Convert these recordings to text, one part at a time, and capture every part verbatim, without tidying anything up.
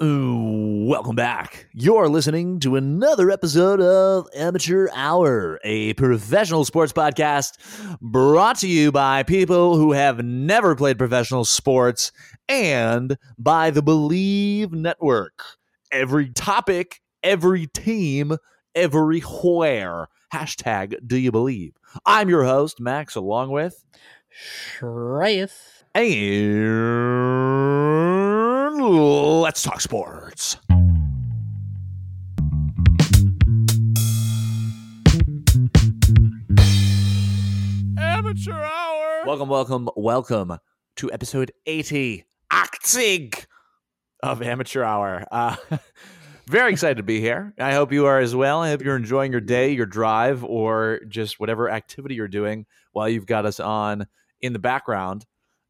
Ooh, welcome back. You're listening to another episode of Amateur Hour, a professional sports podcast brought to you by people who have never played professional sports and by the Believe Network. Every topic, every team, everywhere. Hashtag Do You Believe? I'm your host, Max, along with Shreyas. And let's talk sports. Amateur Hour. Welcome, welcome, welcome to episode eighty, Achtzig, of Amateur Hour. Uh, very excited to be here. I hope you are as well. I hope you're enjoying your day, your drive, or just whatever activity you're doing while you've got us on in the background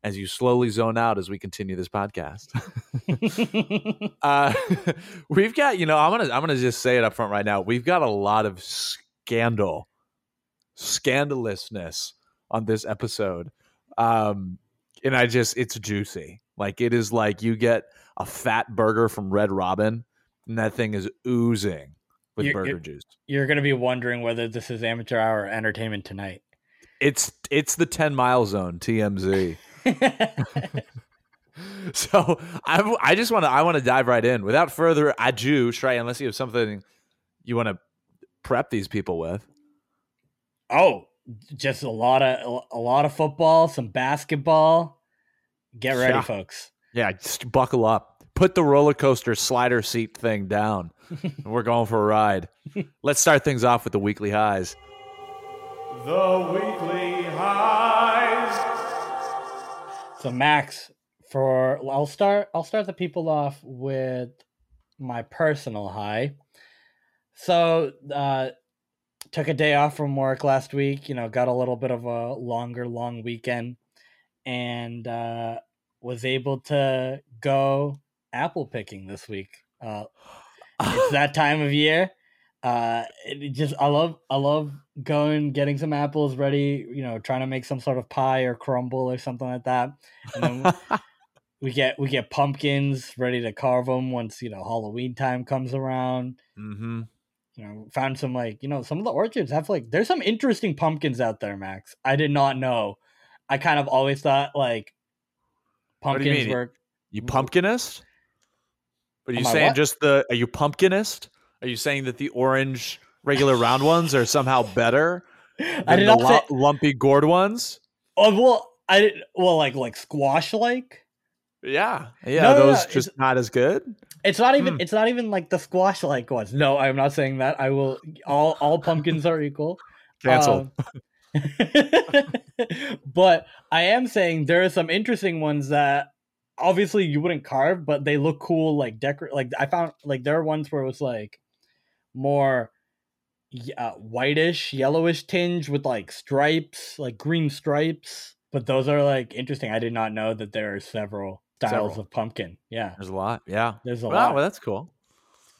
as you slowly zone out as we continue this podcast. uh, we've got, you know, I'm gonna I'm gonna just say it up front right now. We've got a lot of scandal, scandalousness on this episode, um, and I just it's juicy. Like it is like you get a fat burger from Red Robin, and that thing is oozing with you're, burger you're, juice. You're going to be wondering whether this is Amateur Hour or Entertainment Tonight. It's it's the ten mile zone, T M Z. So I I just want to I want to dive right in without further ado, Shrey, unless you have something you want to prep these people with. Oh, just a lot of a lot of football, some basketball. Get ready, yeah. folks. Yeah, just buckle up. Put the roller coaster slider seat thing down. We're going for a ride. Let's start things off with the weekly highs. The weekly highs. So Max, for I'll start I'll start the people off with my personal high. So uh took a day off from work last week, you know, got a little bit of a longer long weekend and uh was able to go apple picking this week. Uh it's that time of year. Uh it just I love I love going getting some apples ready, you know, trying to make some sort of pie or crumble or something like that. And then we get we get pumpkins ready to carve them once, you know, Halloween time comes around. Mm-hmm. You know, found some like, you know, some of the orchards have like there's some interesting pumpkins out there, Max. I did not know. I kind of always thought like pumpkins were you pumpkinist? Are you Am saying just the, are you pumpkinist? Are you saying that the orange regular round ones are somehow better than I did the not say, lumpy gourd ones? Oh, well, I didn't, well, like, like squash, like, yeah, yeah. No, those no, no. just it's, not as good. It's not even, hmm. it's not even like the squash like ones. No, I'm not saying that. I will, all, all pumpkins are equal. Canceled. Um, but I am saying there are some interesting ones that, obviously you wouldn't carve, but they look cool, like decor. Like I found, like there are ones where it was like more uh, whitish, yellowish tinge with like stripes, like green stripes. But those are like interesting. I did not know that there are several styles several. of pumpkin. Yeah, there's a lot. Yeah, there's a wow, lot. Well, that's cool.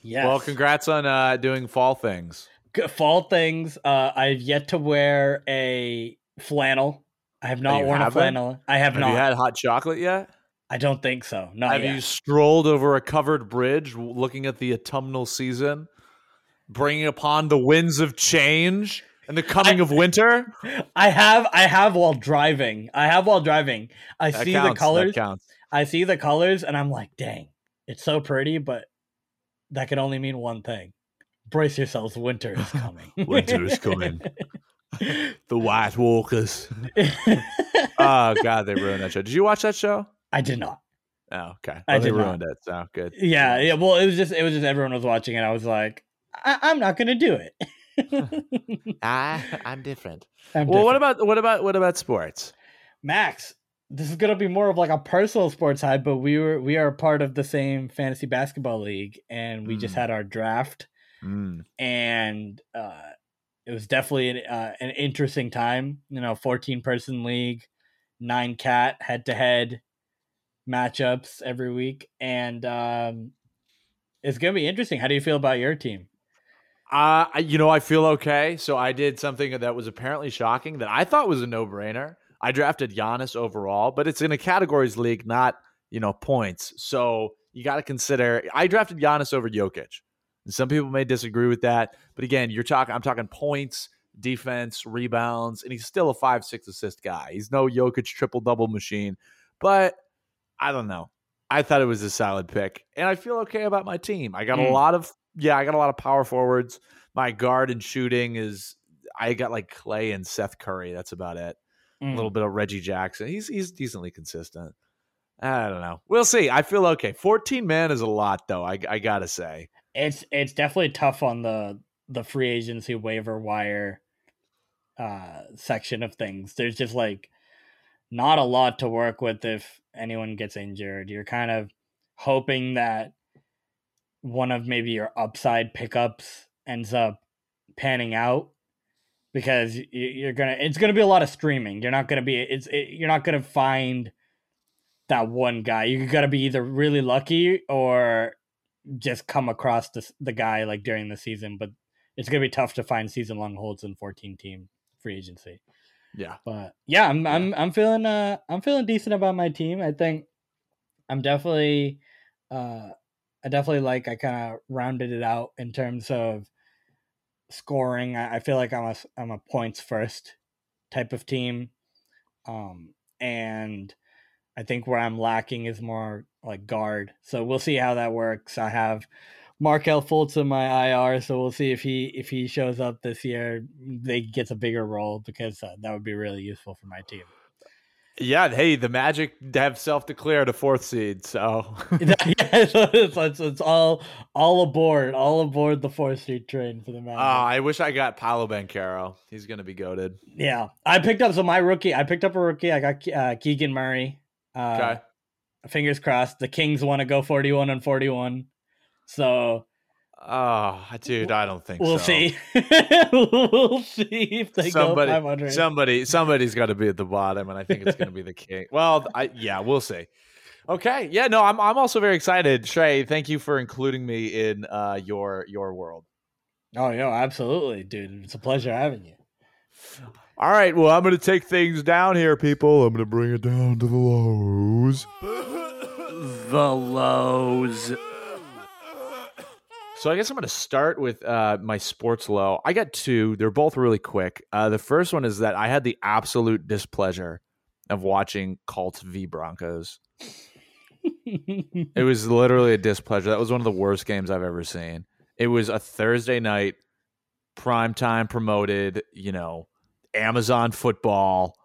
Yeah. Well, congrats on uh, doing fall things. Fall things. Uh, I've yet to wear a flannel. I have not worn haven't? a flannel. I have, have not. You had hot chocolate yet? I don't think so. Not Have yet. You strolled over a covered bridge looking at the autumnal season, bringing upon the winds of change and the coming I, of winter? I have I have while driving. I have while driving. I that see counts, the colors. I see the colors and I'm like, dang, it's so pretty, but that can only mean one thing. Brace yourselves. Winter is coming. Winter is coming. The White Walkers. Oh, God, they ruined that show. Did you watch that show? I did not. Oh, okay. Well, I did ruined not. it. So good. Yeah, yeah. Well, it was just, it was just everyone was watching, and I was like, I- I'm not going to do it. I, I'm different. I'm well, different. what about, what about, what about sports, Max? this is going to be more of like a personal sports high, but we were we are part of the same fantasy basketball league, and we mm. just had our draft. Mm. And uh, it was definitely an, uh, an interesting time. You know, fourteen-person league, nine-cat, head-to-head matchups every week. And um, it's going to be interesting. How do you feel about your team? Uh, you know, I feel okay. So I did something that was apparently shocking that I thought was a no-brainer. I drafted Giannis overall, but it's in a categories league, not, you know, points. So you got to consider – I drafted Giannis over Jokic. And some people may disagree with that. But again, you're talking – I'm talking points, defense, rebounds, and he's still a five six assist guy. He's no Jokic triple-double machine. But I don't know. I thought it was a solid pick, and I feel okay about my team. I got mm. a lot of – yeah, I got a lot of power forwards. My guard and shooting is – I got like Clay and Seth Curry. That's about it. Mm. A little bit of Reggie Jackson. He's he's decently consistent. I don't know. We'll see. I feel okay. fourteen man is a lot, though. I I gotta say, it's it's definitely tough on the the free agency waiver wire uh, section of things. There's just like not a lot to work with if anyone gets injured. You're kind of hoping that one of maybe your upside pickups ends up panning out. Because you're gonna, it's gonna be a lot of streaming. You're not gonna be, it's, it, you're not gonna find that one guy. You gotta be either really lucky or just come across the the guy like during the season. But it's gonna be tough to find season long holds in fourteen team free agency. Yeah, but yeah, I'm yeah. I'm I'm feeling uh I'm feeling decent about my team. I think I'm definitely uh I definitely like I kind of rounded it out in terms of scoring. I feel like I'm a I'm a points first type of team, um, and I think where I'm lacking is more like guard. So we'll see how that works. I have Markel Fultz in my I R, so we'll see if he if he shows up this year. They gets a bigger role because uh, that would be really useful for my team. Yeah, hey, the Magic have self-declared a fourth seed, so yeah, it's, it's, it's all all aboard, all aboard the fourth seed train for the Magic. Oh, I wish I got Paolo Banchero. He's gonna be goated. Yeah, I picked up so my rookie. I picked up a rookie. I got uh, Keegan Murray. Uh, okay. Fingers crossed. The Kings want to go forty-one and forty-one. So. Oh, dude, I don't think we'll so. We'll see. We'll see if they somebody, go five hundred. Somebody, somebody's got to be at the bottom, and I think it's going to be the King. Well, I, yeah, we'll see. Okay, yeah, no, I'm I'm also very excited. Trey, thank you for including me in uh, your your world. Oh, yo, absolutely, dude. It's a pleasure having you. All right, well, I'm going to take things down here, people. I'm going to bring it down to the lows. The lows. So I guess I'm going to start with uh, my sports low. I got two. They're both really quick. Uh, the first one is that I had the absolute displeasure of watching Colts v. Broncos. It was literally a displeasure. That was one of the worst games I've ever seen. It was a Thursday night, primetime promoted, you know, Amazon football,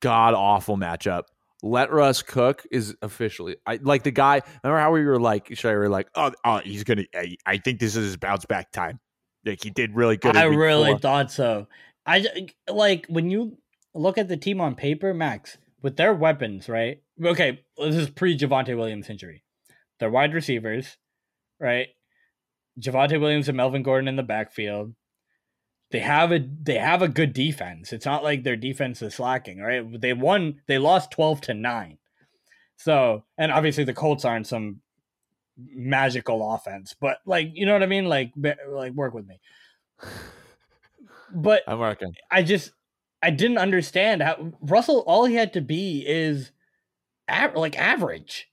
god-awful matchup. Let Russ cook is officially I, like the guy. Remember how we were like, Shay, we were like, oh, oh he's going to, I think this is his bounce back time. Like he did really good. I really four. thought so. I like when you look at the team on paper, Max, with their weapons, right? Okay. This is pre Javonte Williams injury. Their wide receivers, right? Javonte Williams and Melvin Gordon in the backfield. They have a they have a good defense. It's not like their defense is slacking, right? They won. They lost twelve to nine. So, and obviously the Colts aren't some magical offense, but like you know what I mean. Like, like work with me. But I'm working. I just I didn't understand how Russell. All he had to be is av- like average.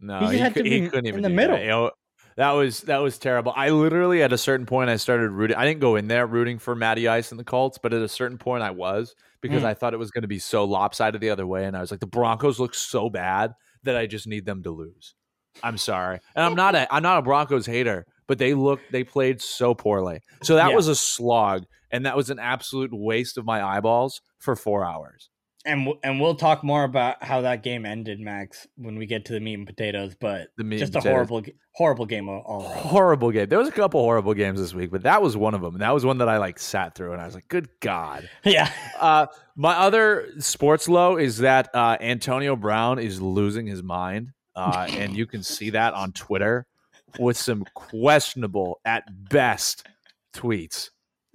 No, he, just he, had could, to be he couldn't even in the middle. That, you know? That was that was terrible. I literally, at a certain point, I started rooting. I didn't go in there rooting for Matty Ice and the Colts, but at a certain point, I was because mm. I thought it was going to be so lopsided the other way. And I was like, the Broncos look so bad that I just need them to lose. I'm sorry, and I'm not a I'm not a Broncos hater, but they look they played so poorly. So that yeah. was a slog, and that was an absolute waste of my eyeballs for four hours. And and we'll talk more about how that game ended, Max, when we get to the meat and potatoes. But the meat just a potatoes. horrible, horrible game all around. Horrible game. There was a couple horrible games this week, but that was one of them. And that was one that I like sat through, and I was like, "Good God!" Yeah. Uh, my other sports low is that uh, Antonio Brown is losing his mind, uh, and you can see that on Twitter with some questionable, at best, tweets.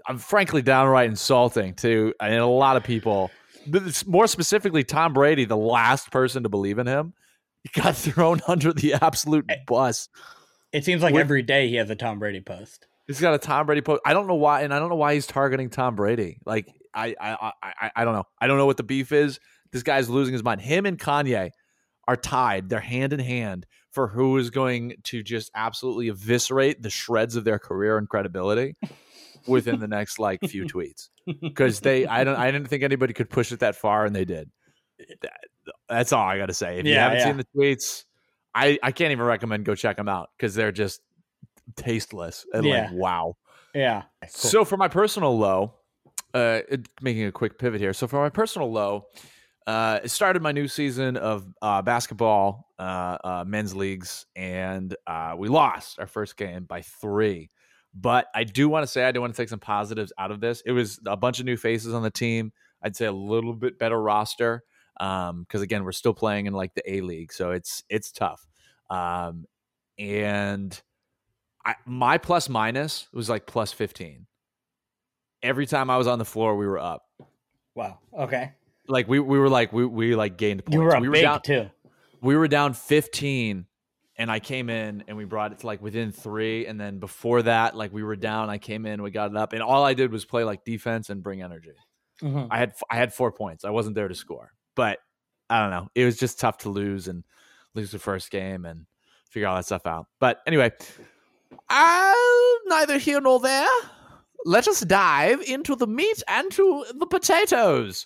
I'm frankly downright insulting to and a lot of people. But more specifically, Tom Brady, the last person to believe in him, got thrown under the absolute bus. It seems like With, every day he has a Tom Brady post. He's got a Tom Brady post. I don't know why, and I don't know why he's targeting Tom Brady. Like I, I, I, I don't know. I don't know what the beef is. This guy's losing his mind. Him and Kanye are tied. They're hand in hand for who is going to just absolutely eviscerate the shreds of their career and credibility within the next like few tweets, because they I don't I didn't think anybody could push it that far, and they did. That, that's all I gotta say. If yeah, you haven't yeah. seen the tweets, I, I can't even recommend go check them out, because they're just tasteless and yeah. like wow. Yeah. Cool. So for my personal low, uh, making a quick pivot here. So for my personal low, uh, it started my new season of uh, basketball, uh, uh, men's leagues, and uh, we lost our first game by three. But I do want to say I do want to take some positives out of this. It was a bunch of new faces on the team. I'd say a little bit better roster because, um, again, we're still playing in like the A-League, so it's it's tough. Um, and I, my plus minus was like plus fifteen. Every time I was on the floor, we were up. Wow. Okay. Like we we were like we we like gained points. You were up we were big down, too. We were down fifteen. And I came in and we brought it to like within three. And then before that, like we were down, I came in, we got it up. And all I did was play like defense and bring energy. Mm-hmm. I had, I had four points. I wasn't there to score, but I don't know. It was just tough to lose and lose the first game and figure all that stuff out. But anyway, I'm neither here nor there. Let us dive into the meat and to the potatoes.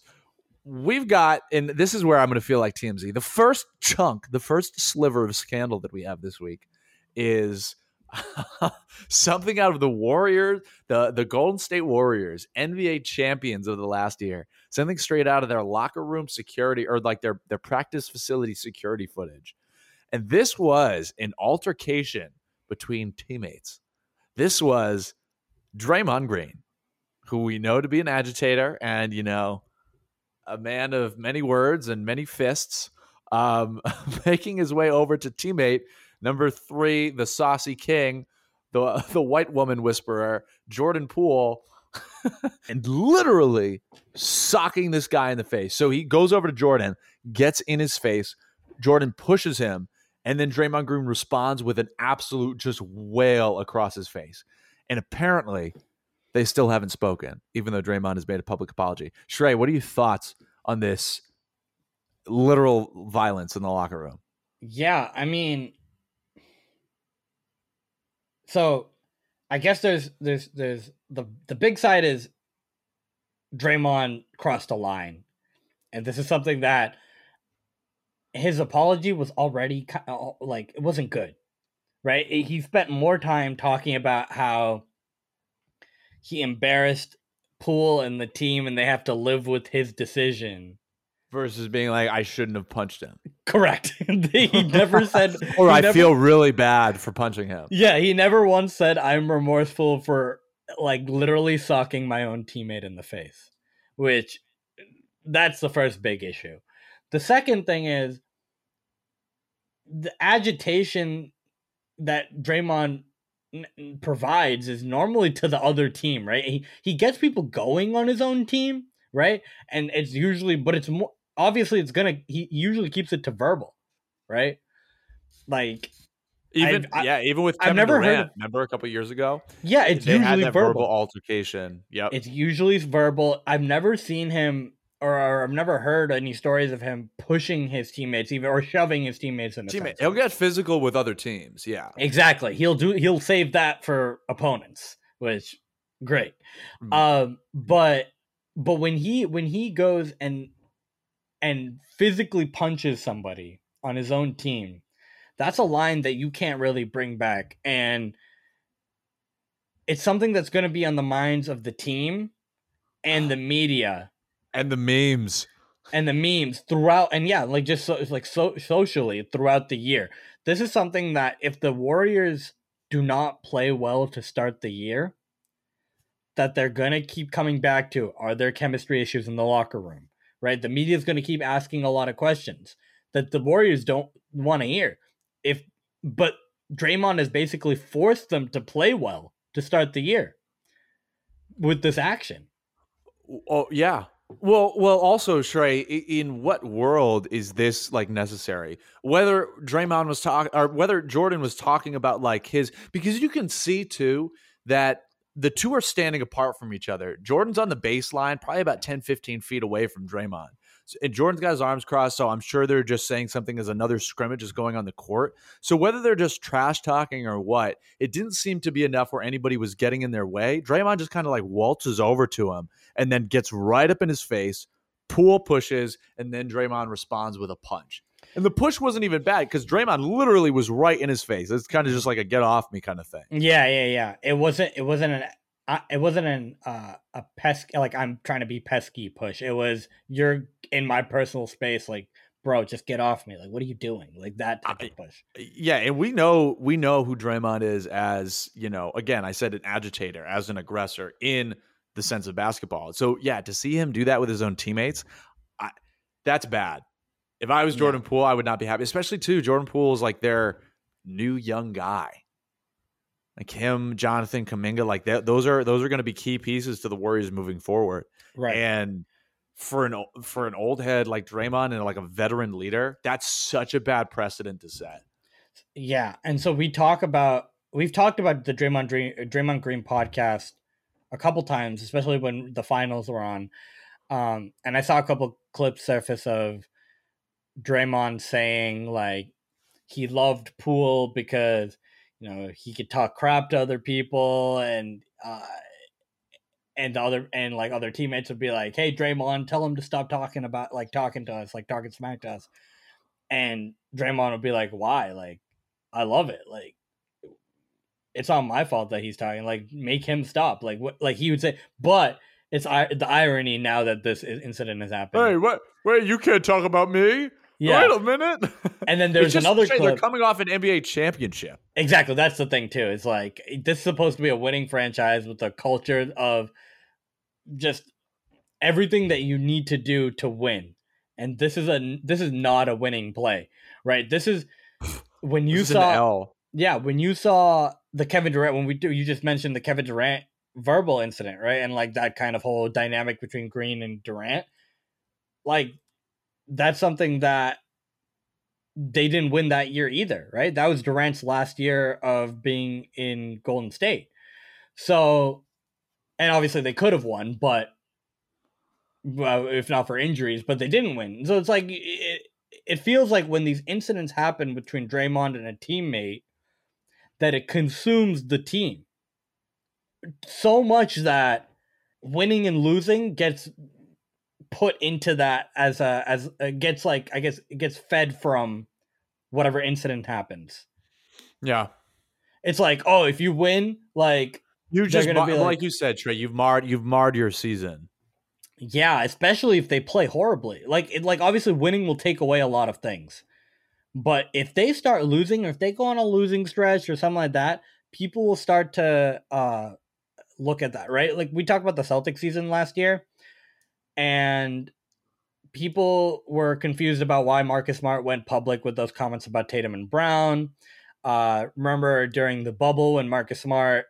We've got, and this is where I'm going to feel like T M Z, the first chunk, the first sliver of scandal that we have this week is something out of the Warriors, the, the Golden State Warriors, N B A champions of the last year, something straight out of their locker room security or like their, their practice facility security footage. And this was an altercation between teammates. This was Draymond Green, who we know to be an agitator and, you know, a man of many words and many fists, um, making his way over to teammate number three, the saucy king, the the white woman whisperer, Jordan Poole, and literally socking this guy in the face. So he goes over to Jordan, gets in his face, Jordan pushes him, and then Draymond Green responds with an absolute just wail across his face. And apparently they still haven't spoken, even though Draymond has made a public apology. Shrey, what are your thoughts on this literal violence in the locker room? Yeah, I mean, so I guess there's there's there's the the big side is Draymond crossed a line, and this is something that his apology was already kind of, like it wasn't good, right? He spent more time talking about how he embarrassed Poole and the team, and they have to live with his decision. Versus being like, I shouldn't have punched him. Correct. He never said... or I never, feel really bad for punching him. Yeah, he never once said, I'm remorseful for, like, literally socking my own teammate in the face. Which, that's the first big issue. The second thing is, the agitation that Draymond provides is normally to the other team, right? He he gets people going on his own team, right? And it's usually, but it's more obviously it's gonna. He usually keeps it to verbal, right? Like even I've, yeah, even with Kevin I've never Durant, heard. Of, remember a couple years ago? Yeah, it's they usually had that verbal. verbal altercation. Yep, it's usually verbal. I've never seen him, or, or I've never heard any stories of him pushing his teammates, even or shoving his teammates in the teammate. He'll get physical with other teams. Yeah, exactly. He'll do. He'll save that for opponents, which great. Mm-hmm. Um, but but when he when he goes and and physically punches somebody on his own team, that's a line that you can't really bring back, and it's something that's going to be on the minds of the team and the media. And the memes. and the memes throughout, and yeah, like just so, like so socially throughout the year. This is something that if the Warriors do not play well to start the year, that they're going to keep coming back to. Are there chemistry issues in the locker room, right? The media is going to keep asking a lot of questions that the Warriors don't want to hear. If, but Draymond has basically forced them to play well to start the year with this action. Oh yeah. Well, well. Also, Shrey, in what world is this like necessary? Whether Draymond was talking, or whether Jordan was talking about like his, because you can see too that the two are standing apart from each other. Jordan's on the baseline, probably about ten, fifteen feet away from Draymond. So, and Jordan's got his arms crossed, so I'm sure they're just saying something as another scrimmage is going on the court. So whether they're just trash talking or what, it didn't seem to be enough where anybody was getting in their way. Draymond just kind of like waltzes over to him and then gets right up in his face, Poole pushes, and then Draymond responds with a punch. And the push wasn't even bad because Draymond literally was right in his face. It's kind of just like a get off me kind of thing. Yeah, yeah, yeah. It wasn't. It wasn't an. Uh, it wasn't an uh, a pesky like I'm trying to be pesky push. It was you're in my personal space, like bro, just get off me. Like what are you doing? Like that type I, of push. Yeah, and we know we know who Draymond is as you know. Again, I said an agitator, as an aggressor in the sense of basketball. So yeah, to see him do that with his own teammates, I, that's bad. If I was Jordan yeah. Poole, I would not be happy. Especially, too, Jordan Poole is like their new young guy. Like him, Jonathan Kuminga, like that. Those are those are going to be key pieces to the Warriors moving forward. Right. And for an for an old head like Draymond and like a veteran leader, that's such a bad precedent to set. Yeah, and so we talk about we've talked about the Draymond Draymond Green podcast a couple times, especially when the finals were on. Um, and I saw a couple clips surface of Draymond saying like he loved Poole because you know he could talk crap to other people and uh and the other and like other teammates would be like, hey Draymond, tell him to stop talking about like talking to us like talking smack to us, and Draymond would be like, why? Like I love it, like it's not my fault that he's talking, like make him stop, like what, like he would say. But it's I- the irony now that this incident has happened. Hey, what? Wait, you can't talk about me. Yeah. Wait a minute. And then there's just, another clip. They're coming off an N B A championship. Exactly. That's the thing, too. It's like this is supposed to be a winning franchise with a culture of just everything that you need to do to win. And this is a this is not a winning play, right? This is when you saw. An L. Yeah, when you saw the Kevin Durant, when we do, you just mentioned the Kevin Durant verbal incident, right? And like that kind of whole dynamic between Green and Durant, like that's something that they didn't win that year either, right? That was Durant's last year of being in Golden State. So, and obviously they could have won, but well, if not for injuries, but they didn't win. So it's like it, it feels like when these incidents happen between Draymond and a teammate, that it consumes the team so much that winning and losing gets put into that as a as a, gets like I guess it gets fed from whatever incident happens. Yeah, it's like oh, if you win, like you just mar- be like, like you said, Trey, you've marred you've marred your season. Yeah, especially if they play horribly. Like it, like obviously winning will take away a lot of things, but if they start losing or if they go on a losing stretch or something like that, people will start to. Uh, look at that, right? Like we talked about the Celtics season last year and people were confused about why Marcus Smart went public with those comments about Tatum and Brown. Uh, remember during the bubble when Marcus Smart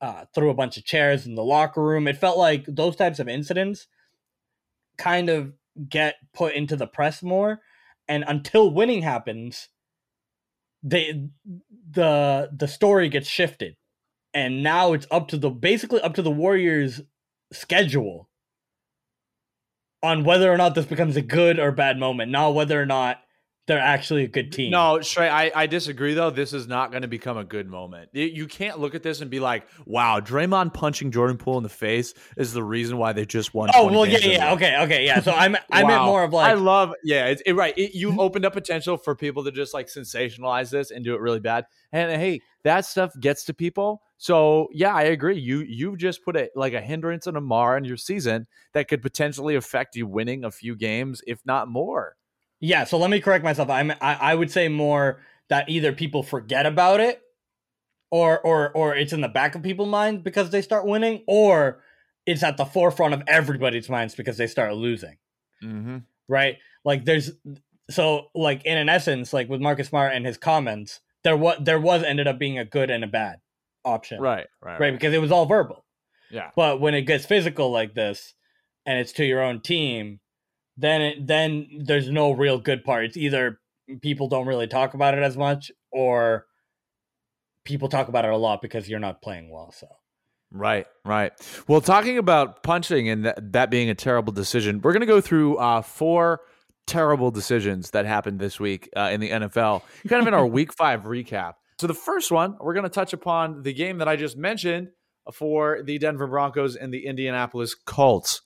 uh, threw a bunch of chairs in the locker room, it felt like those types of incidents kind of get put into the press more. And until winning happens, they, the, the story gets shifted. And now it's up to the basically up to the Warriors' schedule on whether or not this becomes a good or bad moment, not whether or not they're actually a good team. No, Trey, I, I disagree, though. This is not going to become a good moment. You can't look at this and be like, wow, Draymond punching Jordan Poole in the face is the reason why they just won. Oh, well, yeah, yeah. Okay, okay, yeah. So I'm, I wow. meant more of like. I love, yeah, it's it, right. It, you opened up potential for people to just like sensationalize this and do it really bad. And hey, that stuff gets to people. So, yeah, I agree. You, you've just put a, like a hindrance and a mar in your season that could potentially affect you winning a few games, if not more. Yeah, so let me correct myself. I'm, I I would say more that either people forget about it, or or or it's in the back of people's minds because they start winning, or it's at the forefront of everybody's minds because they start losing. Mm-hmm. Right? Like there's so like in an essence, like with Marcus Smart and his comments, there was there was ended up being a good and a bad option. Right, right, right, right. Because it was all verbal. Yeah. But when it gets physical like this, and it's to your own team. Then it, then there's no real good part. It's either people don't really talk about it as much, or people talk about it a lot because you're not playing well. So, right, right. Well, talking about punching and th- that being a terrible decision, we're gonna go through uh, four terrible decisions that happened this week uh, in the N F L, kind of in our Week Five recap. So the first one, we're gonna touch upon the game that I just mentioned for the Denver Broncos and the Indianapolis Colts.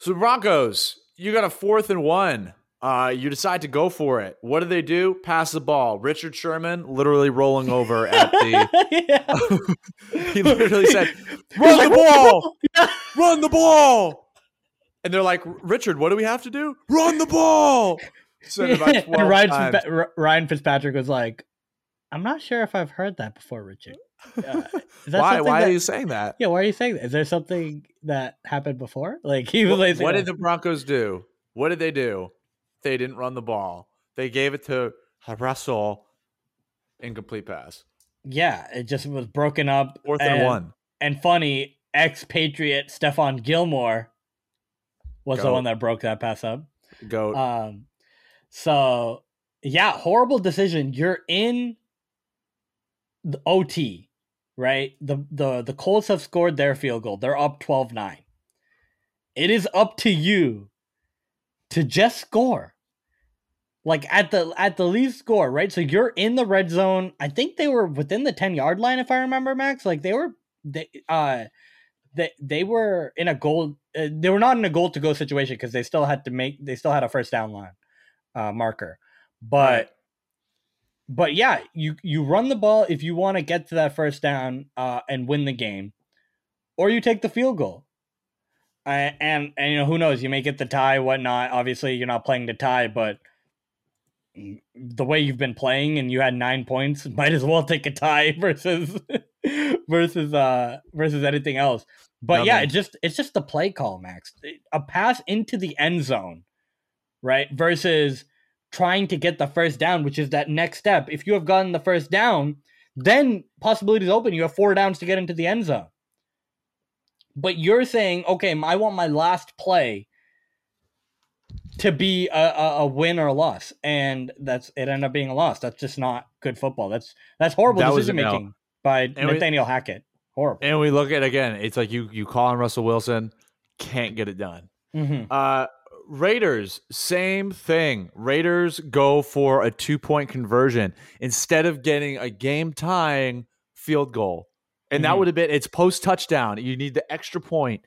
So Broncos, you got a fourth and one. Uh, you decide to go for it. What do they do? Pass the ball. Richard Sherman literally rolling over at the... he literally said, run the ball! Run the ball! And they're like, Richard, what do we have to do? Run the ball! So about twelve Ryan, times. Ryan Fitzpatrick was like, I'm not sure if I've heard that before, Richard. Uh, why why that, are you saying that? Yeah, why are you saying that? Is there something that happened before? Like he was what, what did the Broncos do? What did they do? They didn't run the ball. They gave it to Russell. Incomplete pass. Yeah, it just was broken up. Fourth and, and one. And funny, expatriate Stephon Gilmore was Goat. The one that broke that pass up. Goat. Um, so yeah, horrible decision. You're in the O T, right? The, the the Colts have scored their field goal. They're up twelve nine. It is up to you to just score. Like at the at the least score, right? So you're in the red zone. I think they were within the ten-yard line if I remember, Max. Like they were they uh they, they were in a goal uh, they were not in a goal to go situation because they still had to make they still had a first down line uh marker. But right. But yeah, you, you run the ball if you want to get to that first down uh, and win the game, or you take the field goal. Uh, and, and, you know, who knows? You may get the tie, whatnot. Obviously, you're not playing to tie, but the way you've been playing and you had nine points, might as well take a tie versus versus uh, versus anything else. But no, yeah, it's just, it's just the play call, Max. A pass into the end zone, right, versus trying to get the first down, which is that next step. If you have gotten the first down, then possibilities open. You have four downs to get into the end zone. But you're saying, okay, I want my last play to be a, a, a win or a loss, and that's it. Ended up being a loss. That's just not good football. That's that's horrible that decision making no. by and Nathaniel we, Hackett. Horrible. And we look at again. It's like you you call on Russell Wilson, can't get it done. Mm-hmm. Uh, Raiders, same thing. Raiders go for a two-point conversion instead of getting a game-tying field goal. And mm-hmm. that would have been, it's post-touchdown. You need the extra point,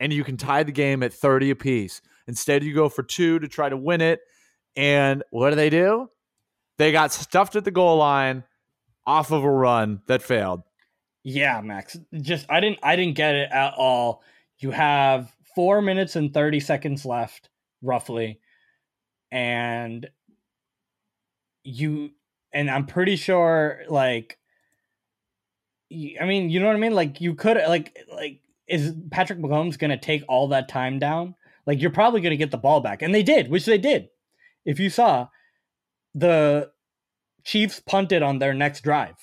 and you can tie the game at thirty apiece. Instead, you go for two to try to win it. And what do they do? They got stuffed at the goal line off of a run that failed. Yeah, Max. Just I didn't I didn't get it at all. You have four minutes and thirty seconds left, roughly, and you and I'm pretty sure, like, I mean, you know what I mean? Like, you could, like, like is Patrick Mahomes gonna take all that time down? Like, you're probably gonna get the ball back, and they did, which they did. If you saw, the Chiefs punted on their next drive,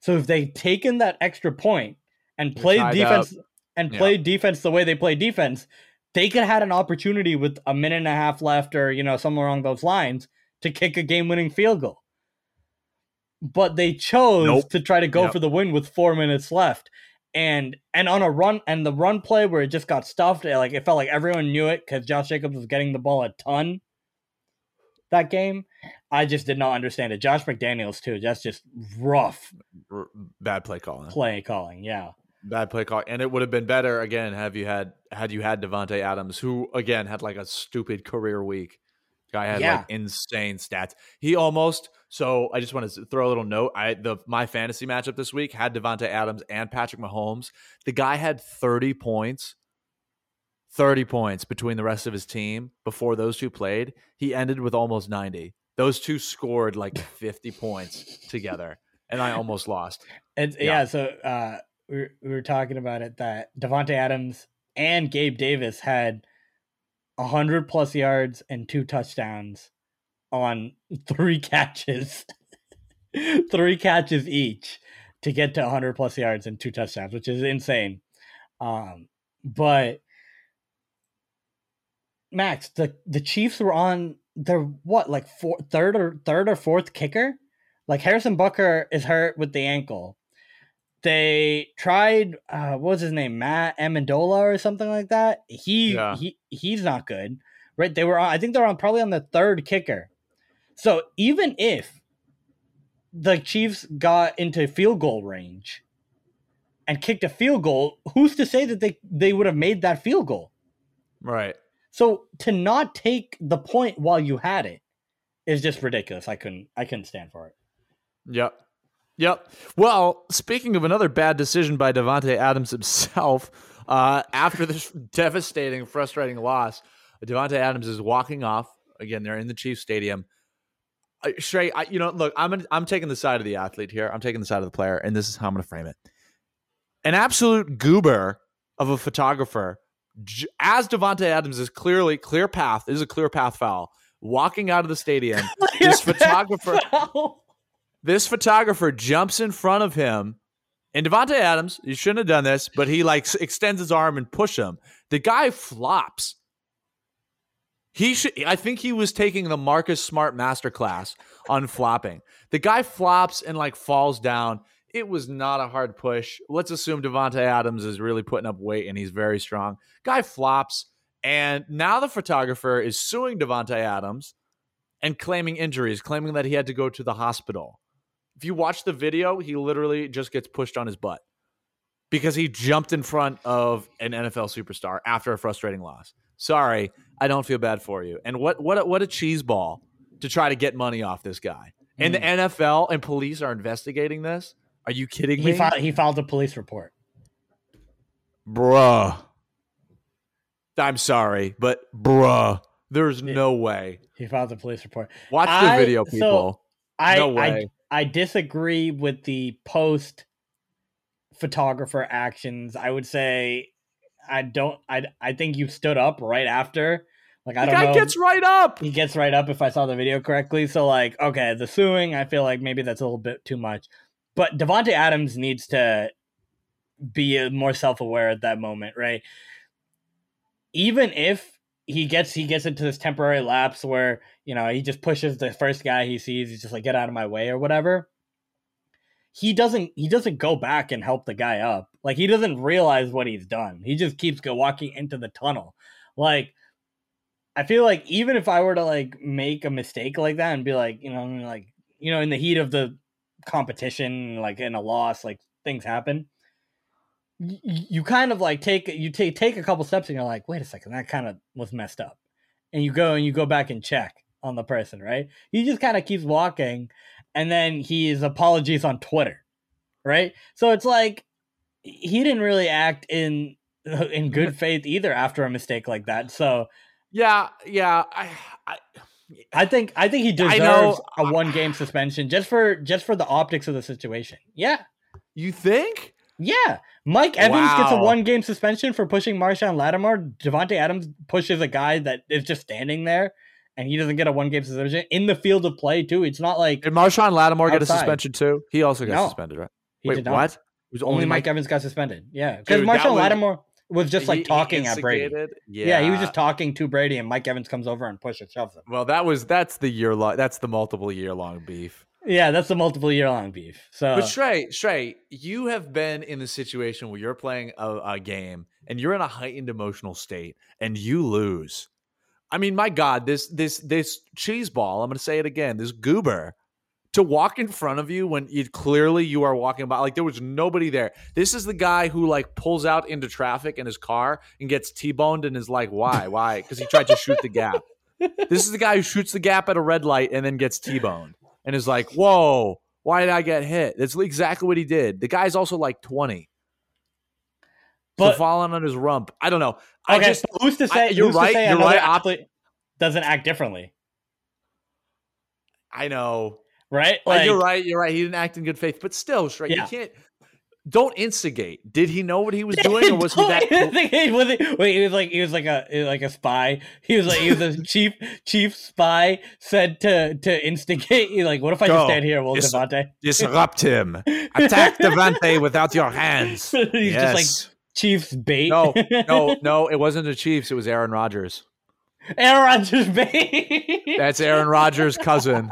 so if they'd taken that extra point and played defense up and played yeah. defense the way they play defense, they could have had an opportunity with a minute and a half left, or, you know, somewhere along those lines, to kick a game-winning field goal. But they chose nope. to try to go yep. for the win with four minutes left. And and on a run, and the run play where it just got stuffed, it, like, it felt like everyone knew it because Josh Jacobs was getting the ball a ton. that game. I just did not understand it. Josh McDaniels, too. That's just rough. R- bad play calling. Play calling, yeah. Bad play call. And it would have been better, again, have you had had you had Davante Adams, who, again, had like a stupid career week. Guy had yeah. like insane stats. He almost, so I just want to throw a little note. I the my fantasy matchup this week had Davante Adams and Patrick Mahomes. The guy had thirty points. thirty points between the rest of his team before those two played. He ended with almost ninety. Those two scored like fifty points together. And I almost lost. And yeah, yeah so uh We were, we were talking about it that Davante Adams and Gabe Davis had one hundred plus yards and two touchdowns on three catches, three catches each to get to one hundred plus yards and two touchdowns, which is insane. Um, but Max, the, the Chiefs were on their what, like four, third or third or fourth kicker? Like Harrison Butker is hurt with the ankle. They tried, uh, what was his name, Matt Amendola or something like that. He yeah. he he's not good, right? They were, on, I think they're on probably on the third kicker. So even if the Chiefs got into field goal range and kicked a field goal, who's to say that they they would have made that field goal, right? So to not take the point while you had it is just ridiculous. I couldn't I couldn't stand for it. Yep. Yep. Well, speaking of another bad decision by Davante Adams himself, uh, after this devastating, frustrating loss, Davante Adams is walking off. Again, they're in the Chiefs stadium. Uh, Shrey, I, you know, look, I'm an, I'm taking the side of the athlete here. I'm taking the side of the player, and this is how I'm going to frame it. An absolute goober of a photographer, j- as Davante Adams is clearly clear path. This is a clear path foul. Walking out of the stadium, clear this photographer. Foul. This photographer jumps in front of him, and Davante Adams, you shouldn't have done this, but he like extends his arm and push him. The guy flops. He should. I think he was taking the Marcus Smart masterclass on flopping. The guy flops and like falls down. It was not a hard push. Let's assume Davante Adams is really putting up weight and he's very strong. Guy flops, and now the photographer is suing Davante Adams and claiming injuries, claiming that he had to go to the hospital. If you watch the video, he literally just gets pushed on his butt because he jumped in front of an N F L superstar after a frustrating loss. Sorry, I don't feel bad for you. And what what a, what a cheese ball to try to get money off this guy. And mm. the N F L and police are investigating this. Are you kidding me? He filed, he filed a police report. Bruh. I'm sorry, but bruh, there's no way. He filed a police report. Watch the I, video, people. So I, no way. I, I disagree with the post photographer actions. I would say I don't I I think you stood up right after. Like I the don't guy know. Gets right up. He gets right up if I saw the video correctly. So like, okay, the suing, I feel like maybe that's a little bit too much. But Davante Adams needs to be more self-aware at that moment, right? Even if He gets he gets into this temporary lapse where, you know, he just pushes the first guy he sees. He's just like, get out of my way or whatever. He doesn't he doesn't go back and help the guy up. Like, he doesn't realize what he's done. He just keeps go walking into the tunnel. Like, I feel like even if I were to, like, make a mistake like that and be like, you know, like, you know, in the heat of the competition, like in a loss, like things happen. You kind of like take you take take a couple steps and you're like, wait a second, that kind of was messed up, and you go and you go back and check on the person, right? He just kind of keeps walking, and then he's apologies on Twitter, right? So it's like he didn't really act in in good faith either after a mistake like that. So yeah, yeah, I I, I think I think he deserves know, a one game suspension just for just for the optics of the situation. Yeah, you think? Yeah, Mike Evans wow. gets a one-game suspension for pushing Marshawn Lattimore. Davante Adams pushes a guy that is just standing there, and he doesn't get a one-game suspension in the field of play too. It's not like did Marshawn Lattimore outside. Get a suspension too? He also got no, suspenended, right? He Wait, did not. What? It was only, only Mike, Mike Evans got suspended. Yeah, because Marshawn was, Lattimore was just like he, talking he at Brady. Yeah. yeah, he was just talking to Brady, and Mike Evans comes over and pushes, shoves him. Well, that was that's the year long. That's the multiple year long beef. Yeah, that's a multiple year long beef. So, but Shrey, Shrey, you have been in the situation where you're playing a, a game and you're in a heightened emotional state and you lose. I mean, my God, this this this cheese ball, I'm going to say it again, this goober, to walk in front of you when you clearly you are walking by, like there was nobody there. This is the guy who like pulls out into traffic in his car and gets T-boned and is like, why, why? Because he tried to shoot the gap. This is the guy who shoots the gap at a red light and then gets T-boned and is like, whoa, why did I get hit? That's exactly what he did. The guy's also like twenty. But so falling on his rump. I don't know. I okay, just, who's to say I, you're who's right? To say you're right. Athlete doesn't act differently. I know, right? Like, like, you're right. You're right. He didn't act in good faith, but still, straight. Yeah. You can't. Don't instigate. Did he know what he was doing, or was he that? He was, wait, he was like he was like a was like a spy. He was like he was a chief chief spy said to to instigate. He's like, what if I Go. just stand here? Well, Dis- Davante disrupt him. Attack Davante without your hands. He's yes. just like. Chiefs bait. No, no, no. It wasn't the Chiefs. It was Aaron Rodgers. Aaron Rodgers bait. That's Aaron Rodgers' cousin.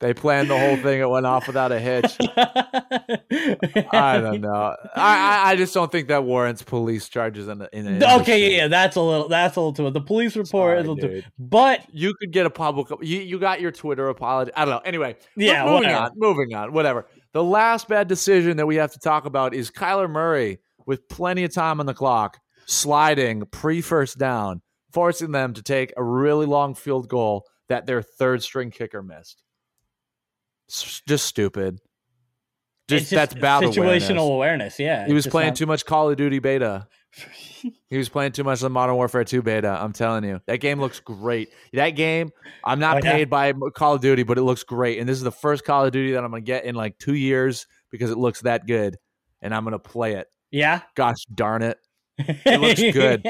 They planned the whole thing. It went off without a hitch. I don't know. I, I, I just don't think that warrants police charges in the. In the okay, yeah, yeah, that's a little. That's a little too. The police report Sorry, is a little dude. too. But you could get a public. You, you got your Twitter apology. I don't know. Anyway, yeah. Moving whatever. on. Moving on. Whatever. The last bad decision that we have to talk about is Kyler Murray, with plenty of time on the clock, sliding pre-first down, forcing them to take a really long field goal that their third-string kicker missed. It's just stupid. Just, just that's battle situational awareness. awareness. Yeah, he was playing not... too much Call of Duty beta. He was playing too much of Modern Warfare two beta. I'm telling you, that game looks great. That game, I'm not okay. paid by Call of Duty, but it looks great. And this is the first Call of Duty that I'm gonna get in like two years because it looks that good, and I'm gonna play it. Yeah. Gosh darn it! It looks good.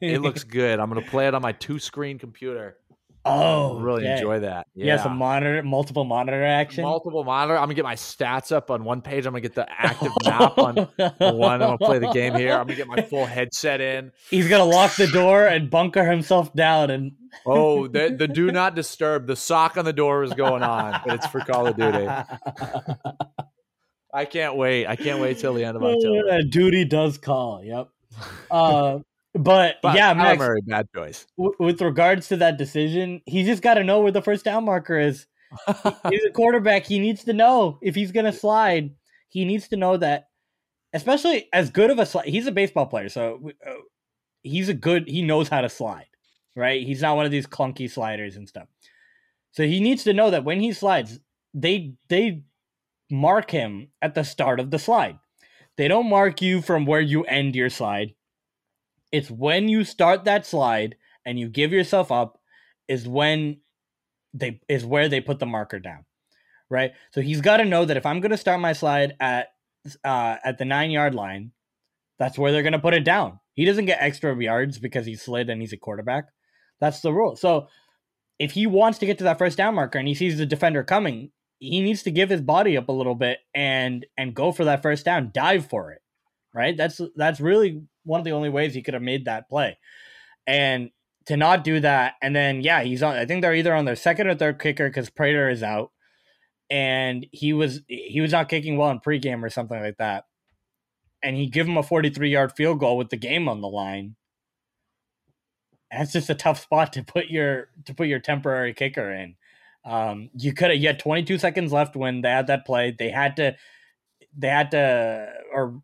It looks good. I'm gonna play it on my two screen computer. Oh, really okay. enjoy that. Yeah, yeah some monitor, multiple monitor action. Multiple monitor. I'm gonna get my stats up on one page. I'm gonna get the active map on one. I'm gonna play the game here. I'm gonna get my full headset in. He's gonna lock the door and bunker himself down. And oh, the, the do not disturb. The sock on the door is going on, but it's for Call of Duty. I can't wait. I can't wait till the end of October. Oh, duty does call. Yep. Uh, But, but yeah, Max, Murray, bad choice. W- with regards to that decision, he's just got to know where the first down marker is. He's a quarterback. He needs to know if he's going to slide. He needs to know that, especially as good of a slide. He's a baseball player, so he's a good. He knows how to slide, right? He's not one of these clunky sliders and stuff. So he needs to know that when he slides, they they mark him at the start of the slide. They don't mark you from where you end your slide. It's when you start that slide and you give yourself up is when they is where they put the marker down, right? So he's got to know that if I'm going to start my slide at uh, at the nine yard line, that's where they're going to put it down. He doesn't get extra yards because he slid and he's a quarterback. That's the rule. So if he wants to get to that first down marker and he sees the defender coming, he needs to give his body up a little bit and and go for that first down, dive for it, right? That's that's really. One of the only ways he could have made that play, and to not do that. And then, yeah, he's on, I think they're either on their second or third kicker because Prater is out and he was, he was not kicking well in pregame or something like that. And he give him a forty-three yard field goal with the game on the line. That's just a tough spot to put your, to put your temporary kicker in. Um, you could have, you had twenty-two seconds left when they had that play. They had to, they had to, or,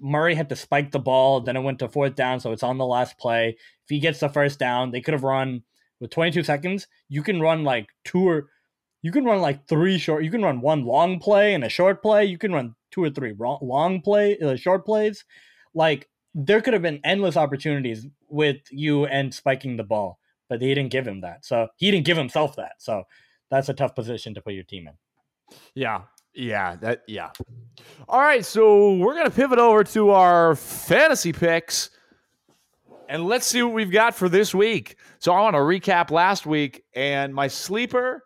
Murray had to spike the ball, then it went to fourth down, so it's on the last play. If he gets the first down, they could have run with twenty-two seconds. You can run like two or you can run like three short. You can run one long play and a short play. You can run two or three long play, uh, short plays. Like there could have been endless opportunities with you and spiking the ball, but they didn't give him that. So he didn't give himself that. So that's a tough position to put your team in. Yeah. Yeah, that yeah. All right, so we're going to pivot over to our fantasy picks, and let's see what we've got for this week. So I want to recap last week, and my sleeper,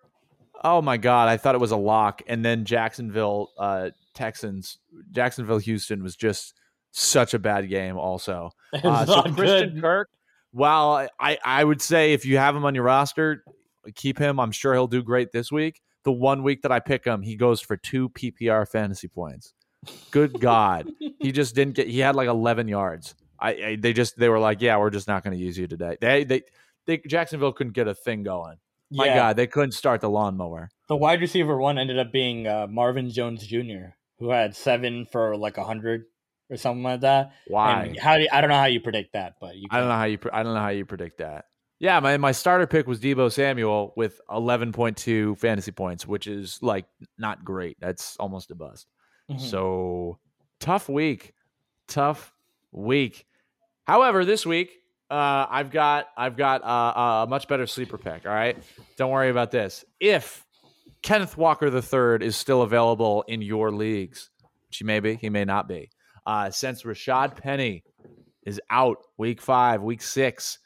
oh, my God, I thought it was a lock, and then Jacksonville uh, Texans, Jacksonville-Houston was just such a bad game also. Uh, so Christian good. Kirk, while I, I would say if you have him on your roster, keep him. I'm sure he'll do great this week. The one week that I pick him, he goes for two P P R fantasy points. Good God. He just didn't get, he had like eleven yards. I, I they just they were like, yeah, we're just not going to use you today. They they they Jacksonville couldn't get a thing going. My yeah. God, they couldn't start the lawnmower. The wide receiver one ended up being uh, Marvin Jones Junior, who had seven for like a hundred or something like that. Why? And how do you, I don't know how you predict that, but you I don't know how you I don't know how you predict that. Yeah, my my starter pick was Deebo Samuel with eleven point two fantasy points, which is like not great. That's almost a bust. Mm-hmm. So tough week, tough week. However, this week. Uh, I've got I've got uh, a much better sleeper pick. All right, don't worry about this. If Kenneth Walker the third is still available in your leagues, which he may be, he may not be, uh, since Rashad Penny is out week five, week six,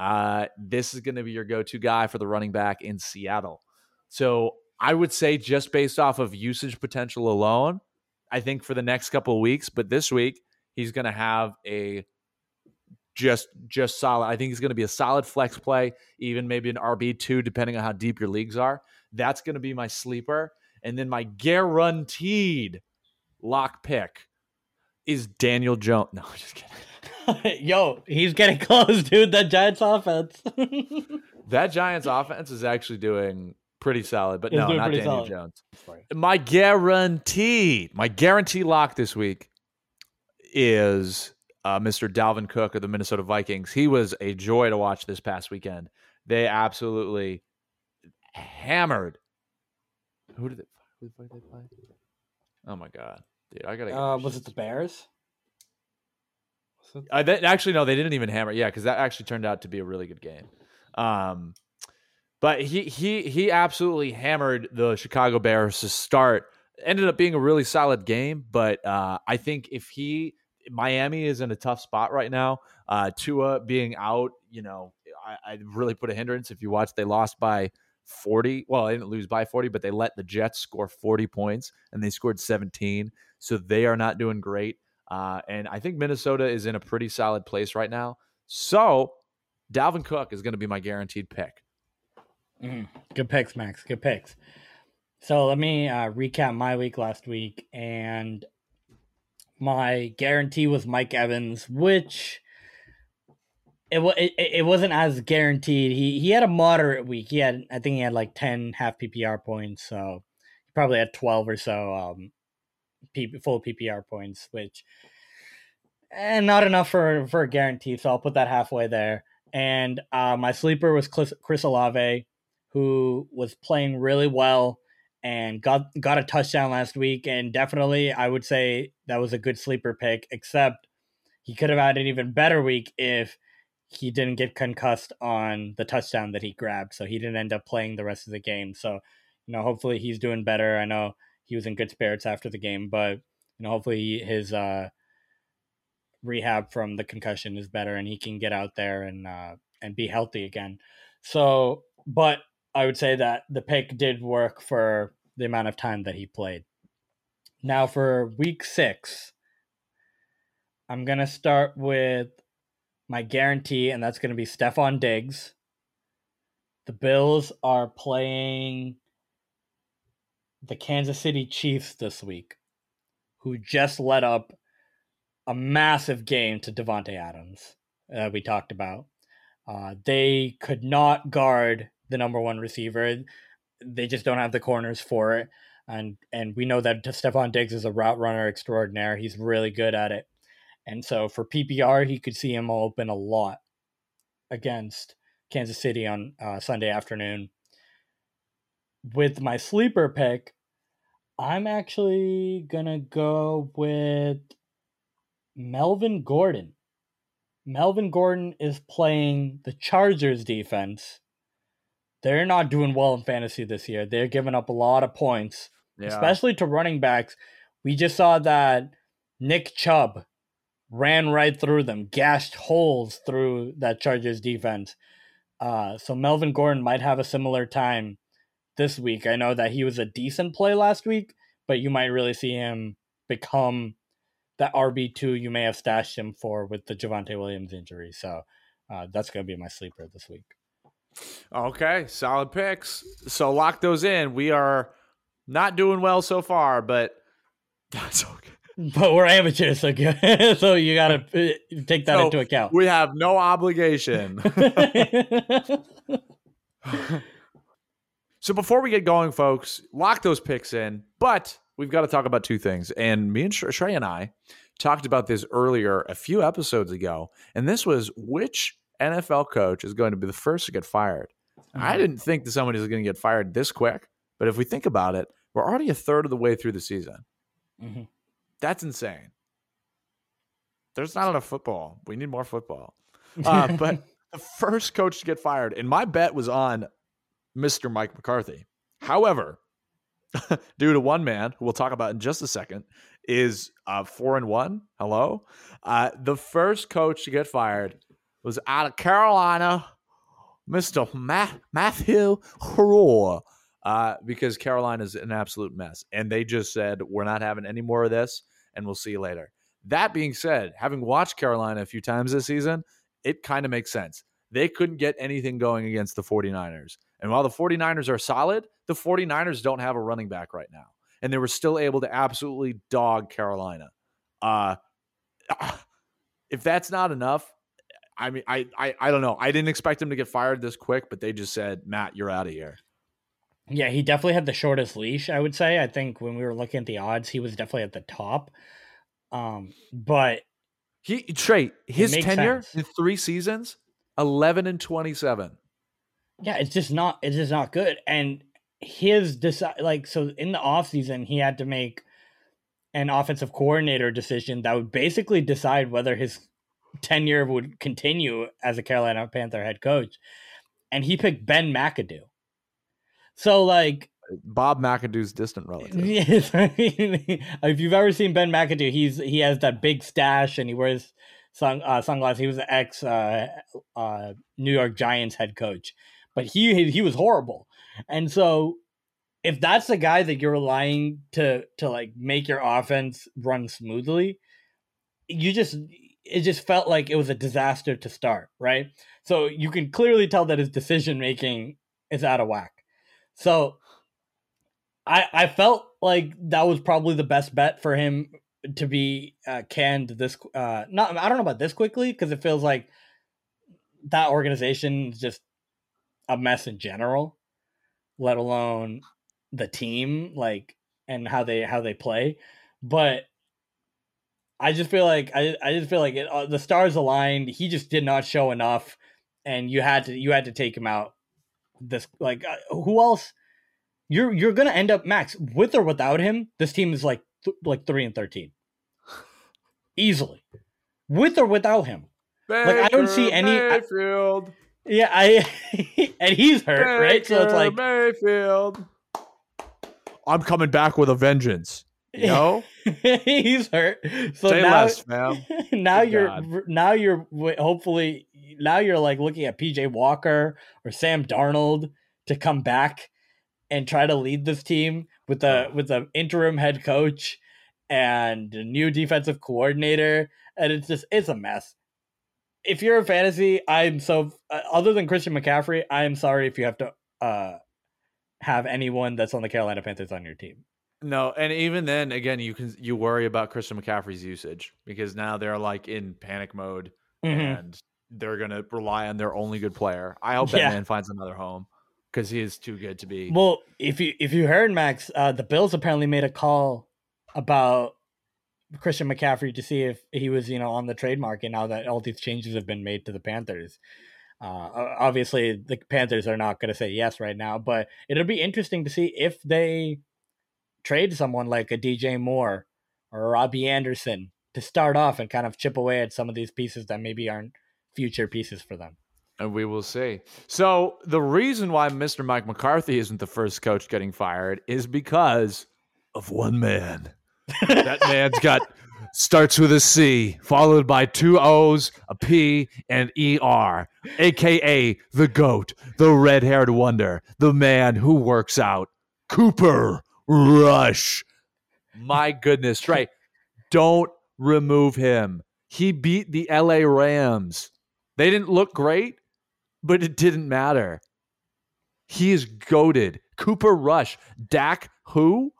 uh, this is going to be your go-to guy for the running back in Seattle. So I would say just based off of usage potential alone, I think for the next couple of weeks, but this week he's going to have a Just, just solid. I think he's going to be a solid flex play, even maybe an R B two, depending on how deep your leagues are. That's going to be my sleeper. And then my guaranteed lock pick is Daniel Jones. No, I'm just kidding. Yo, he's getting close, dude. That Giants offense. That Giants offense is actually doing pretty solid, but it's no, not Daniel solid. Jones. My guarantee, my guarantee lock this week is... Uh, Mister Dalvin Cook of the Minnesota Vikings. He was a joy to watch this past weekend. They absolutely hammered. Who did it? Who did they play? Oh my god, dude! I gotta. Get uh, was it the Bears? It- I they, actually no, they didn't even hammer. Yeah, because that actually turned out to be a really good game. Um, but he he he absolutely hammered the Chicago Bears to start. Ended up being a really solid game, but uh, I think if he. Miami is in a tough spot right now. Uh, Tua being out, you know, I, I really put a hindrance. If you watch, they lost by forty. Well, they didn't lose by forty, but they let the Jets score forty points, and they scored seventeen. So they are not doing great. Uh, and I think Minnesota is in a pretty solid place right now. So Dalvin Cook is going to be my guaranteed pick. Mm, good picks, Max. Good picks. So let me uh, recap my week last week and... My guarantee was Mike Evans, which it, it it wasn't as guaranteed. He he had a moderate week. He had I think he had like ten half P P R points, so he probably had twelve or so um P, full P P R points, which and eh, not enough for for a guarantee. So I'll put that halfway there. And uh, my sleeper was Chris, Chris Olave, who was playing really well. And got got a touchdown last week, and definitely I would say that was a good sleeper pick, except he could have had an even better week if he didn't get concussed on the touchdown that he grabbed, so he didn't end up playing the rest of the game. So, you know, hopefully he's doing better. I know he was in good spirits after the game, but, you know, hopefully his uh, rehab from the concussion is better and he can get out there and uh, and be healthy again. So, but... I would say that the pick did work for the amount of time that he played. Now for week six, I'm going to start with my guarantee, and that's going to be Stefon Diggs. The Bills are playing the Kansas City Chiefs this week, who just let up a massive game to Davante Adams that uh, we talked about. Uh, they could not guard... the number one receiver. They just don't have the corners for it. And and we know that Stefon Diggs is a route runner extraordinaire. He's really good at it. And so for P P R, he could see him open a lot against Kansas City on uh, Sunday afternoon. With my sleeper pick, I'm actually going to go with Melvin Gordon. Melvin Gordon is playing the Chargers defense. They're not doing well in fantasy this year. They're giving up a lot of points, yeah. Especially to running backs. We just saw that Nick Chubb ran right through them, gashed holes through that Chargers defense. Uh, so Melvin Gordon might have a similar time this week. I know that he was a decent play last week, but you might really see him become that R B two you may have stashed him for with the Javonte Williams injury. So uh, that's going to be my sleeper this week. Okay, solid picks. So lock those in. We are not doing well so far, but that's okay. But we're amateurs, so, so you got to take that so into account. We have no obligation. So before we get going, folks, lock those picks in. But we've got to talk about two things. And me and Shrey and I talked about this earlier a few episodes ago. And this was which N F L coach is going to be the first to get fired. Mm-hmm. I didn't think that somebody was going to get fired this quick. But if we think about it, we're already a third of the way through the season. Mm-hmm. That's insane. There's not enough football. We need more football. Uh, but the first coach to get fired, and my bet was on Mister Mike McCarthy. However, due to one man, who we'll talk about in just a second, is uh, four and one. Hello. Uh, the first coach to get fired was out of Carolina, Mister Ma- Matthew Harrell. Uh, because Carolina's an absolute mess. And they just said, we're not having any more of this, and we'll see you later. That being said, having watched Carolina a few times this season, it kind of makes sense. They couldn't get anything going against the 49ers. And while the 49ers are solid, the 49ers don't have a running back right now. And they were still able to absolutely dog Carolina. Uh, if that's not enough, I mean, I, I, I don't know. I didn't expect them to get fired this quick, but they just said, Matt, you're out of here. Yeah, he definitely had the shortest leash, I would say. I think when we were looking at the odds, he was definitely at the top. Um, but he Trey, his tenure sense. In three seasons, eleven and twenty-seven. Yeah, it's just not it's just not good. And his deci- like so in the offseason, he had to make an offensive coordinator decision that would basically decide whether his tenure would continue as a Carolina Panther head coach. And he picked Ben McAdoo. So, like... Bob McAdoo's distant relative. Yes, I mean, if you've ever seen Ben McAdoo, he's he has that big stash and he wears sun, uh, sunglasses. He was the ex uh, uh, New York Giants head coach. But he he was horrible. And so, if that's the guy that you're relying to, to like, make your offense run smoothly, you just... It just felt like it was a disaster to start, right? So, you can clearly tell that his decision-making is out of whack. So I I felt like that was probably the best bet for him to be uh, canned this uh not I don't know about this quickly, because it feels like that organization is just a mess in general, let alone the team, like, and how they how they play. But I just feel like I I just feel like it, uh, the stars aligned. He just did not show enough, and you had to you had to take him out. This like uh, who else? You're you're gonna end up, Max, with or without him. This team is like th- like three and thirteen, easily, with or without him. Baker, like I don't see any. Mayfield. I, yeah, I and he's hurt, Baker, right? So it's like Mayfield. I'm coming back with a vengeance. You know? He's hurt. So Say now, less, man. Now Good you're God. now you're hopefully. Now you're like looking at P J Walker or Sam Darnold to come back and try to lead this team with a with an interim head coach and a new defensive coordinator, and it's just it's a mess. If you're a fantasy, I'm so other than Christian McCaffrey, I am sorry if you have to uh, have anyone that's on the Carolina Panthers on your team. No, and even then, again, you can you worry about Christian McCaffrey's usage because now they're like in panic mode mm-hmm. and. They're going to rely on their only good player. I hope that yeah. man finds another home because he is too good to be. Well, if you if you heard, Max, uh, the Bills apparently made a call about Christian McCaffrey to see if he was, you know, on the trade market now that all these changes have been made to the Panthers. Uh, obviously, the Panthers are not going to say yes right now, but it'll be interesting to see if they trade someone like a D J Moore or Robbie Anderson to start off and kind of chip away at some of these pieces that maybe aren't future pieces for them. And we will see. So the reason why Mister Mike McCarthy isn't the first coach getting fired is because of one man. That man's got starts with a C, followed by two O's, a P, and E R, aka the GOAT, the red-haired wonder, the man who works out, Cooper Rush. My goodness, Trey, don't remove him. He beat the L A Rams. They didn't look great, but it didn't matter. He is goated. Cooper Rush. Dak who?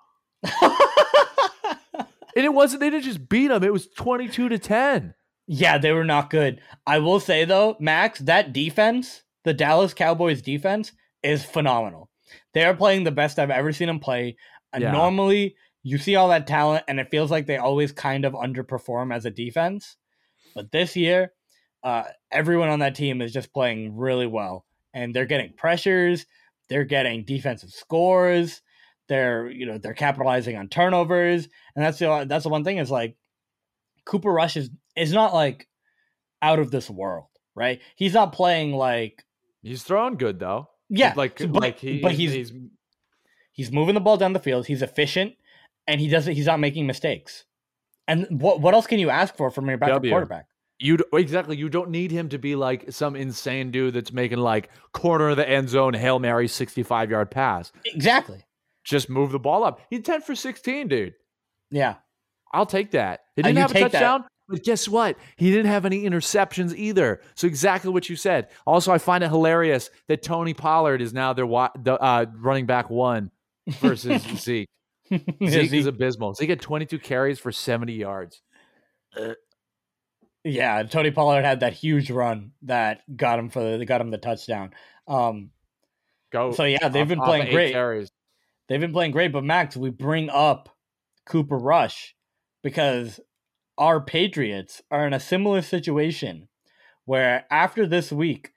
And it wasn't, they didn't just beat them. It was twenty-two to ten. Yeah, they were not good. I will say, though, Max, that defense, the Dallas Cowboys defense, is phenomenal. They are playing the best I've ever seen them play. And yeah. Normally, you see all that talent, and it feels like they always kind of underperform as a defense. But this year, uh, everyone on that team is just playing really well. And they're getting pressures. They're getting defensive scores. They're, you know, they're capitalizing on turnovers. And that's the, that's the one thing is, like, Cooper Rush is, is not, like, out of this world, right? He's not playing, like... He's throwing good, though. Yeah. Like, but, like he, but he's, he's he's moving the ball down the field. He's efficient, and he doesn't. He's not making mistakes. And what what else can you ask for from your backup w. quarterback? You exactly. You don't need him to be like some insane dude that's making like corner of the end zone Hail Mary sixty-five yard pass. Exactly. Just move the ball up. He's ten for sixteen, dude. Yeah, I'll take that. He didn't uh, have a touchdown, that. But guess what? He didn't have any interceptions either. So exactly what you said. Also, I find it hilarious that Tony Pollard is now their uh, running back one versus Zeke. Zeke, Zeke is abysmal. Zeke had twenty-two carries for seventy yards. Uh, Yeah, Tony Pollard had that huge run that got him for the, got him the touchdown. Um, Go. So yeah, they've been playing great. Carries. They've been playing great, but Max, we bring up Cooper Rush because our Patriots are in a similar situation where after this week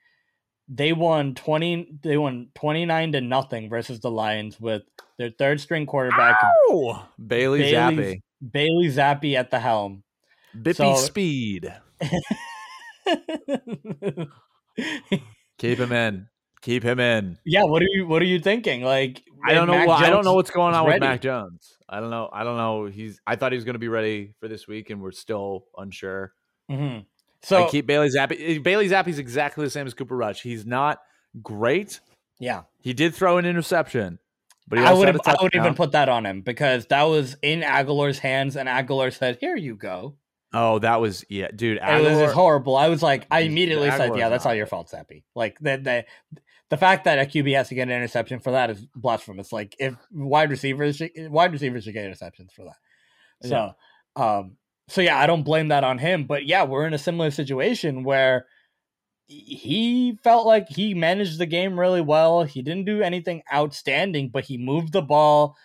they won twenty, they won twenty-nine to nothing versus the Lions with their third string quarterback Ow! Bailey Zappi. Bailey Zappi at the helm. Bippy so, speed. Keep him in. Keep him in. Yeah, what are you what are you thinking? Like I don't know Mac what, I don't know what's going on ready. with Mac Jones. I don't know. I don't know. He's I thought he was going to be ready for this week and we're still unsure. Mm-hmm. So I keep Bailey Zappi. Bailey Zappi's exactly the same as Cooper Rush. He's not great. Yeah. He did throw an interception. But I would I would even put that on him because that was in Aguilar's hands and Aguilar said, "Here you go." Oh, that was yeah, dude. Aguilar, it was horrible. I was like, I immediately said, "Yeah, that's all your fault, Zappi." Like the the the fact that a Q B has to get an interception for that is blasphemous. Like if wide receivers should, wide receivers should get interceptions for that. So, yeah. um, so yeah, I don't blame that on him. But yeah, we're in a similar situation where he felt like he managed the game really well. He didn't do anything outstanding, but he moved the ball.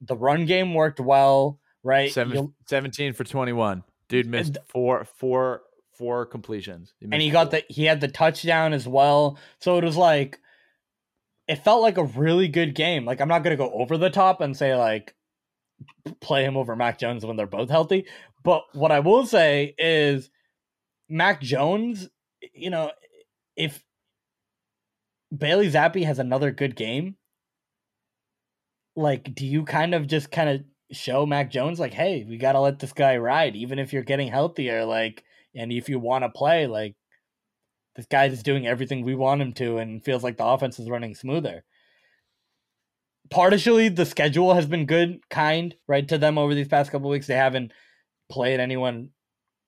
The run game worked well, right? Seven, seventeen for twenty-one. Dude missed four, four, four completions, he and he got four. the he had the touchdown as well. So it was like, it felt like a really good game. Like I'm not gonna go over the top and say like, play him over Mac Jones when they're both healthy. But what I will say is, Mac Jones, you know, if Bailey Zappi has another good game, like do you kind of just kind of show Mac Jones like, hey, we got to let this guy ride, even if you're getting healthier, like, and if you want to play, like, this guy is doing everything we want him to and feels like the offense is running smoother. Partially, the schedule has been good, kind, right, to them over these past couple of weeks. They haven't played anyone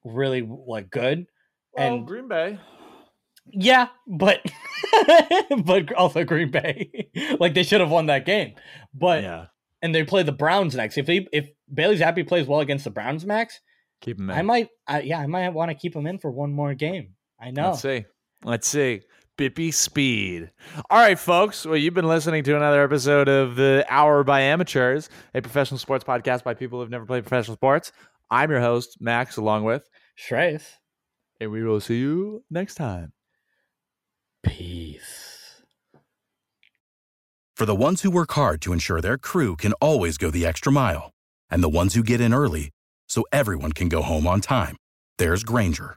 really, like, good. Well, and Green Bay. Yeah, but but also Green Bay. Like, they should have won that game. But... Yeah. And they play the Browns next. If they, if Bailey Zappi plays well against the Browns, Max, keep him in. I might, I, yeah, I might want to keep him in for one more game. I know. Let's see. Let's see. Bippy speed. All right, folks. Well, you've been listening to another episode of The Hour by Amateurs, a professional sports podcast by people who've never played professional sports. I'm your host, Max, along with Shreis. And we will see you next time. Peace. For the ones who work hard to ensure their crew can always go the extra mile, and the ones who get in early so everyone can go home on time, there's Grainger,